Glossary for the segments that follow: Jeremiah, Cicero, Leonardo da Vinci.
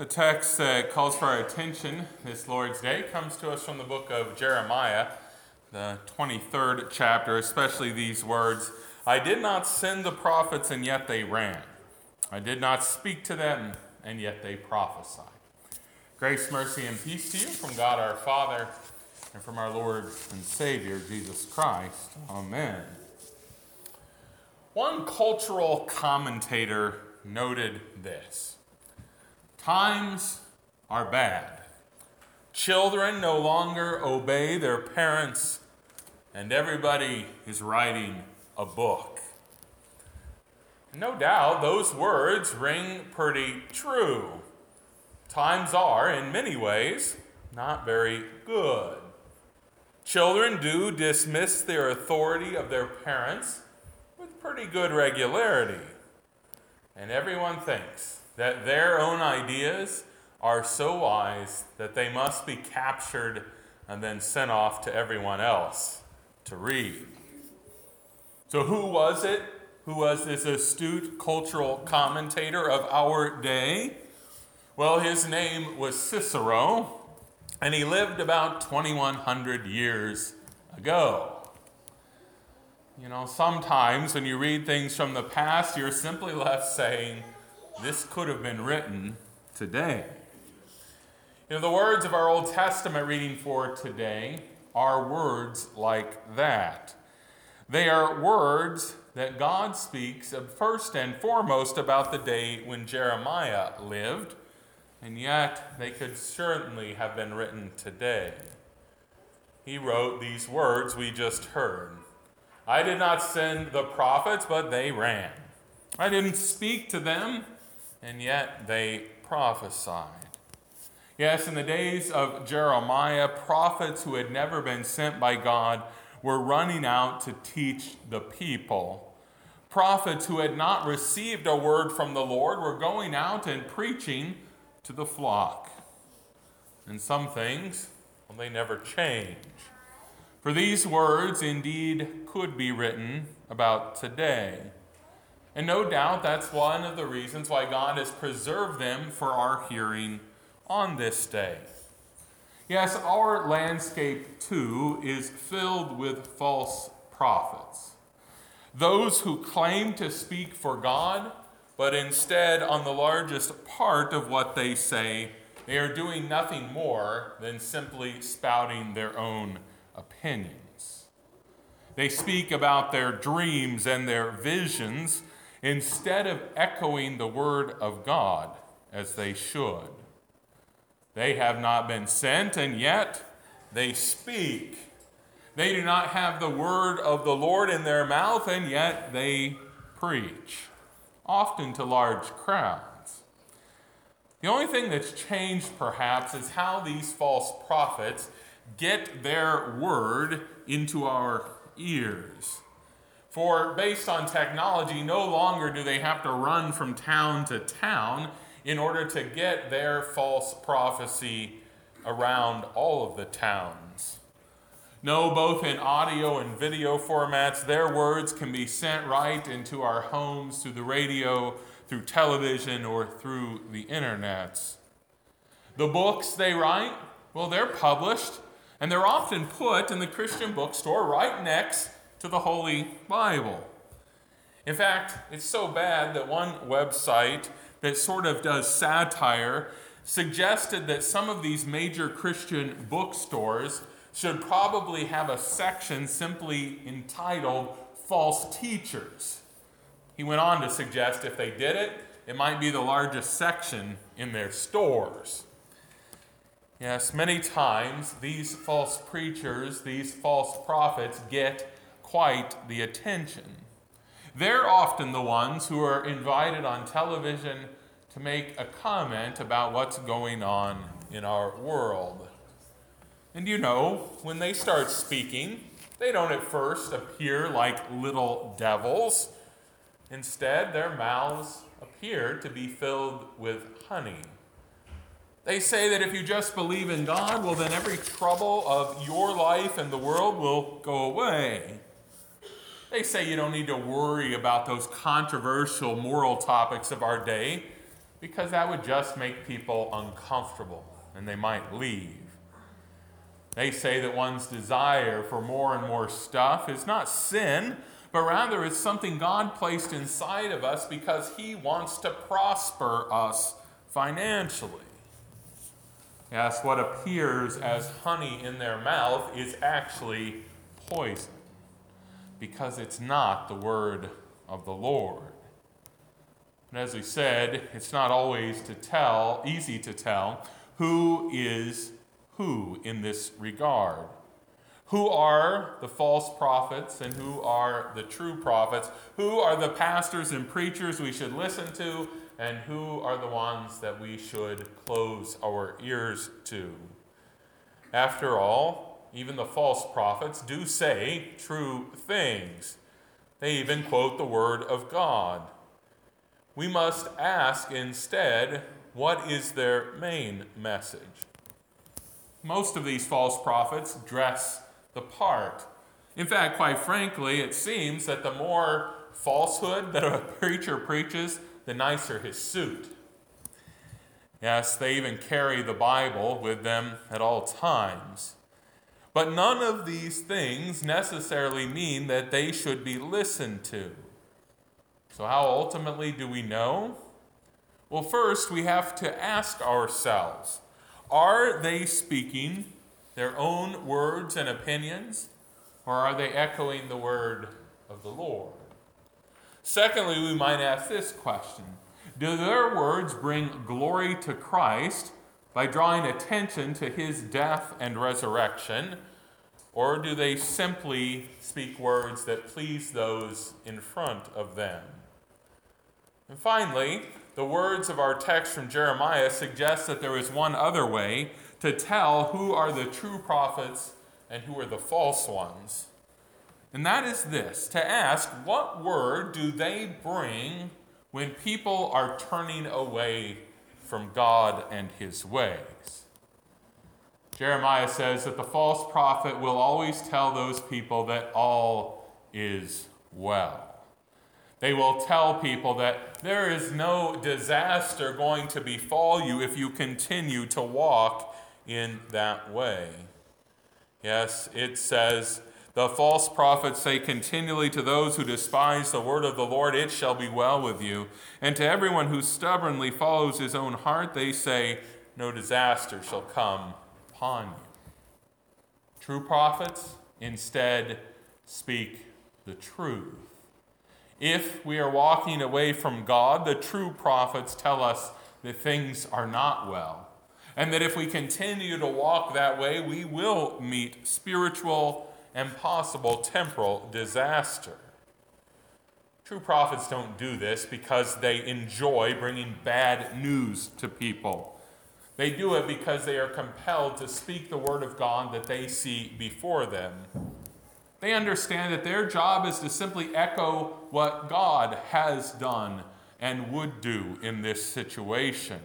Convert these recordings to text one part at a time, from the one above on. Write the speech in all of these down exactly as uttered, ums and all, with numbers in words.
The text that calls for our attention this Lord's Day comes to us from the book of Jeremiah, the twenty-third chapter, especially these words, "I did not send the prophets, and yet they ran. I did not speak to them, and yet they prophesied." Grace, mercy, and peace to you from God our Father and from our Lord and Savior, Jesus Christ. Amen. One cultural commentator noted this: times are bad. Children no longer obey their parents, and everybody is writing a book. No doubt those words ring pretty true. Times are, in many ways, not very good. Children do dismiss their authority of their parents with pretty good regularity. And everyone thinks that their own ideas are so wise that they must be captured and then sent off to everyone else to read. So who was it? Who was this astute cultural commentator of our day? Well, his name was Cicero, and he lived about twenty-one hundred years ago. You know, sometimes when you read things from the past, you're simply left saying, this could have been written today. You know, the words of our Old Testament reading for today are words like that. They are words that God speaks of first and foremost about the day when Jeremiah lived, and yet they could certainly have been written today. He wrote these words we just heard. I did not send the prophets, but they ran. I didn't speak to them, and yet they prophesied. Yes, in the days of Jeremiah, prophets who had never been sent by God were running out to teach the people. Prophets who had not received a word from the Lord were going out and preaching to the flock. And some things, well, they never change. For these words indeed could be written about today. And no doubt that's one of the reasons why God has preserved them for our hearing on this day. Yes, our landscape, too, is filled with false prophets. Those who claim to speak for God, but instead, on the largest part of what they say, they are doing nothing more than simply spouting their own opinions. They speak about their dreams and their visions, instead of echoing the word of God as they should. They have not been sent, and yet they speak. They do not have the word of the Lord in their mouth, and yet they preach, often to large crowds. The only thing that's changed, perhaps, is how these false prophets get their word into our ears. For based on technology, no longer do they have to run from town to town in order to get their false prophecy around all of the towns. No, both in audio and video formats, their words can be sent right into our homes through the radio, through television, or through the internets. The books they write, well, they're published, and they're often put in the Christian bookstore right next to the Holy Bible. In fact, it's so bad that one website that sort of does satire suggested that some of these major Christian bookstores should probably have a section simply entitled False Teachers. He went on to suggest if they did it, it might be the largest section in their stores. Yes, many times these false preachers, these false prophets get quite the attention. They're often the ones who are invited on television to make a comment about what's going on in our world. And you know, when they start speaking, they don't at first appear like little devils. Instead, their mouths appear to be filled with honey. They say that if you just believe in God, well, then every trouble of your life and the world will go away. They say you don't need to worry about those controversial moral topics of our day because that would just make people uncomfortable and they might leave. They say that one's desire for more and more stuff is not sin, but rather it's something God placed inside of us because he wants to prosper us financially. Yes, what appears as honey in their mouth is actually poison, because it's not the word of the Lord. And as we said, it's not always to tell, easy to tell who is who in this regard. Who are the false prophets and who are the true prophets? Who are the pastors and preachers we should listen to, and who are the ones that we should close our ears to? After all, even the false prophets do say true things. They even quote the word of God. We must ask instead, what is their main message? Most of these false prophets dress the part. In fact, quite frankly, it seems that the more falsehood that a preacher preaches, the nicer his suit. Yes, they even carry the Bible with them at all times. But none of these things necessarily mean that they should be listened to. So how ultimately do we know? Well, first we have to ask ourselves, are they speaking their own words and opinions, or are they echoing the word of the Lord? Secondly, we might ask this question. Do their words bring glory to Christ by drawing attention to his death and resurrection, or do they simply speak words that please those in front of them? And finally, the words of our text from Jeremiah suggest that there is one other way to tell who are the true prophets and who are the false ones. And that is this, to ask, what word do they bring when people are turning away from God and his ways? Jeremiah says that the false prophet will always tell those people that all is well. They will tell people that there is no disaster going to befall you if you continue to walk in that way. Yes, it says, the false prophets say continually to those who despise the word of the Lord, it shall be well with you. And to everyone who stubbornly follows his own heart, they say, no disaster shall come upon you. True prophets instead speak the truth. If we are walking away from God, the true prophets tell us that things are not well, and that if we continue to walk that way, we will meet spiritual and possible temporal disaster. True prophets don't do this because they enjoy bringing bad news to people. They do it because they are compelled to speak the word of God that they see before them. They understand that their job is to simply echo what God has done and would do in this situation.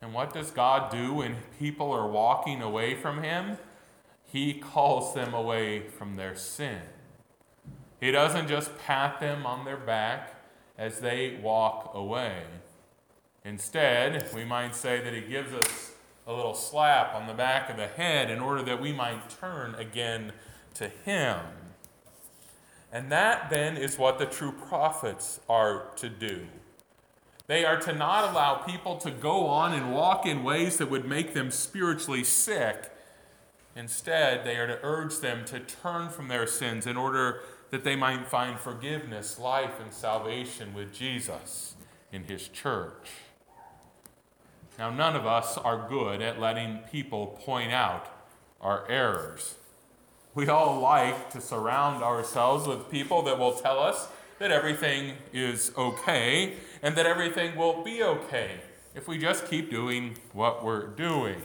And what does God do when people are walking away from him? He calls them away from their sin. He doesn't just pat them on their back as they walk away. Instead, we might say that he gives us a little slap on the back of the head in order that we might turn again to him. And that then is what the true prophets are to do. They are to not allow people to go on and walk in ways that would make them spiritually sick. Instead, they are to urge them to turn from their sins in order that they might find forgiveness, life, and salvation with Jesus in his church. Now, none of us are good at letting people point out our errors. We all like to surround ourselves with people that will tell us that everything is okay and that everything will be okay if we just keep doing what we're doing.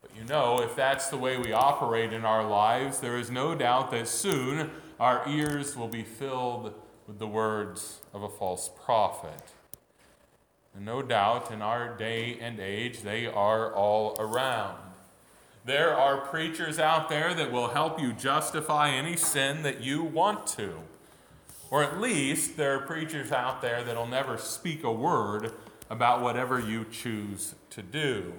But you know, if that's the way we operate in our lives, there is no doubt that soon our ears will be filled with the words of a false prophet. And no doubt in our day and age, they are all around. There are preachers out there that will help you justify any sin that you want to. Or at least there are preachers out there that'll never speak a word about whatever you choose to do.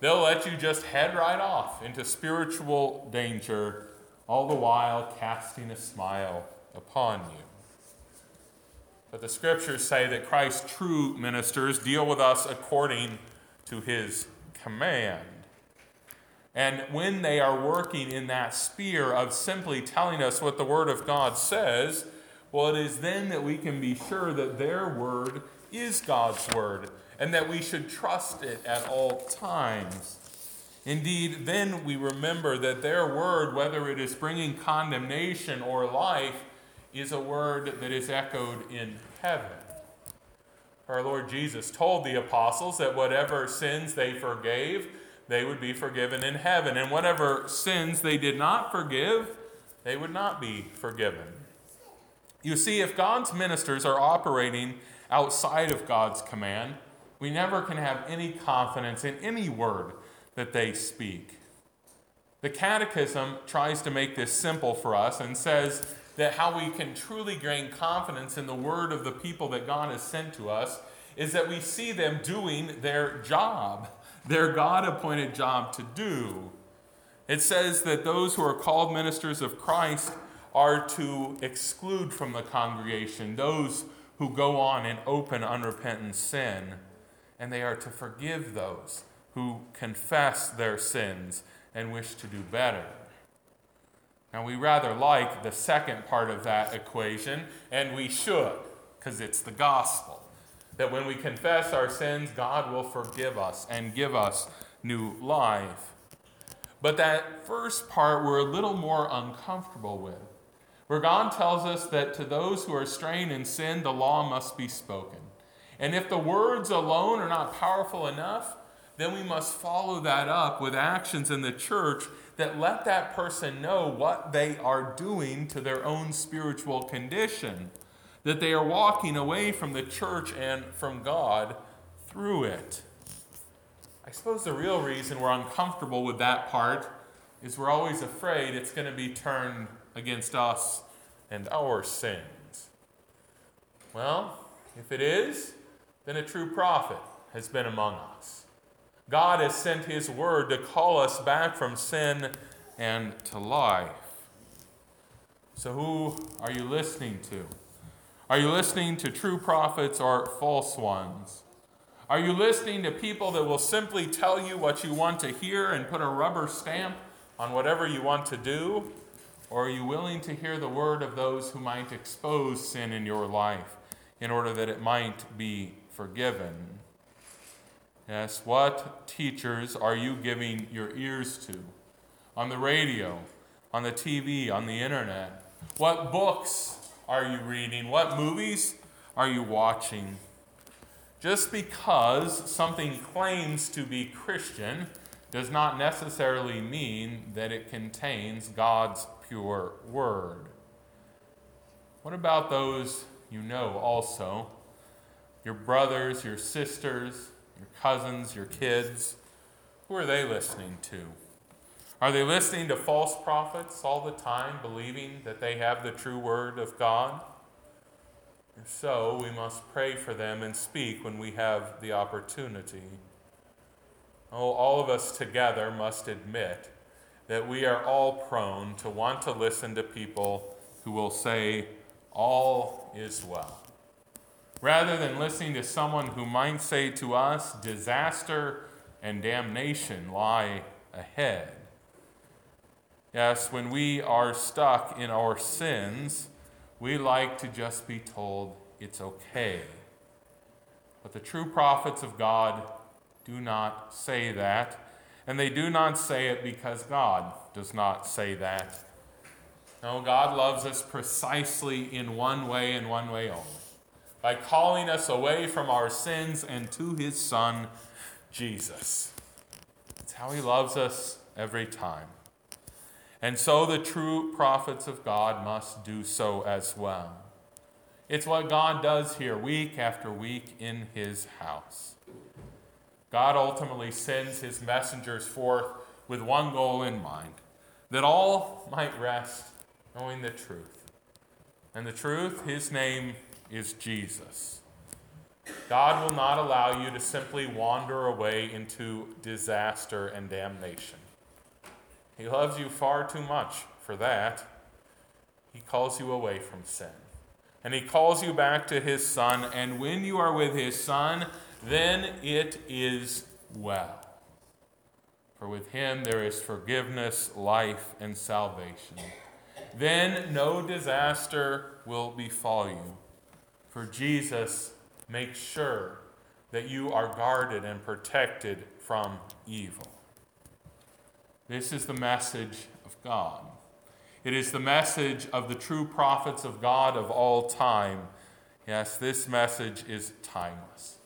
They'll let you just head right off into spiritual danger, all the while casting a smile upon you. But the scriptures say that Christ's true ministers deal with us according to his command. And when they are working in that sphere of simply telling us what the Word of God says, well, it is then that we can be sure that their word is God's word and that we should trust it at all times. Indeed, then we remember that their word, whether it is bringing condemnation or life, is a word that is echoed in heaven. Our Lord Jesus told the apostles that whatever sins they forgave, they would be forgiven in heaven. And whatever sins they did not forgive, they would not be forgiven. You see, if God's ministers are operating outside of God's command, we never can have any confidence in any word that they speak. The Catechism tries to make this simple for us and says that how we can truly gain confidence in the word of the people that God has sent to us is that we see them doing their job, their God-appointed job to do. It says that those who are called ministers of Christ are to exclude from the congregation those who go on in open, unrepentant sin, and they are to forgive those who confess their sins and wish to do better. Now, we rather like the second part of that equation, and we should, because it's the gospel. That when we confess our sins, God will forgive us and give us new life. But that first part we're a little more uncomfortable with, where God tells us that to those who are straying in sin, the law must be spoken. And if the words alone are not powerful enough, then we must follow that up with actions in the church that let that person know what they are doing to their own spiritual condition, that they are walking away from the church and from God through it. I suppose the real reason we're uncomfortable with that part is we're always afraid it's going to be turned against us and our sins. Well, if it is, then a true prophet has been among us. God has sent his word to call us back from sin and to life. So who are you listening to? Are you listening to true prophets or false ones? Are you listening to people that will simply tell you what you want to hear and put a rubber stamp on whatever you want to do? Or are you willing to hear the word of those who might expose sin in your life in order that it might be forgiven? Yes, what teachers are you giving your ears to? On the radio, on the T V, on the internet? What books are you reading? What movies are you watching? Just because something claims to be Christian does not necessarily mean that it contains God's pure word. What about those you know also? Your brothers, your sisters, your cousins, your kids. Who are they listening to? Are they listening to false prophets all the time, believing that they have the true word of God? If so, we must pray for them and speak when we have the opportunity. Oh, all of us together must admit that we are all prone to want to listen to people who will say, all is well, rather than listening to someone who might say to us, disaster and damnation lie ahead. Yes, when we are stuck in our sins, we like to just be told it's okay. But the true prophets of God do not say that, and they do not say it because God does not say that. No, God loves us precisely in one way and one way only, by calling us away from our sins and to his Son, Jesus. It's how he loves us every time. And so the true prophets of God must do so as well. It's what God does here week after week in his house. God ultimately sends his messengers forth with one goal in mind, that all might rest knowing the truth, and the truth, his name is Jesus. God will not allow you to simply wander away into disaster and damnation. He loves you far too much for that. He calls you away from sin. And he calls you back to his Son. And when you are with his Son, then it is well. For with him there is forgiveness, life, and salvation. Then no disaster will befall you. For Jesus makes sure that you are guarded and protected from evil. This is the message of God. It is the message of the true prophets of God of all time. Yes, this message is timeless.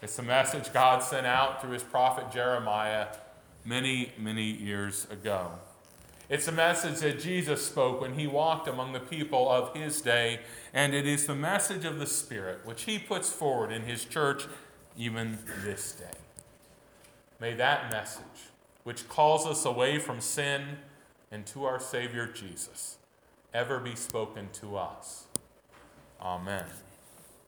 It's the message God sent out through his prophet Jeremiah many, many years ago. It's a message that Jesus spoke when he walked among the people of his day, and it is the message of the Spirit, which he puts forward in his church even this day. May that message, which calls us away from sin and to our Savior Jesus, ever be spoken to us. Amen.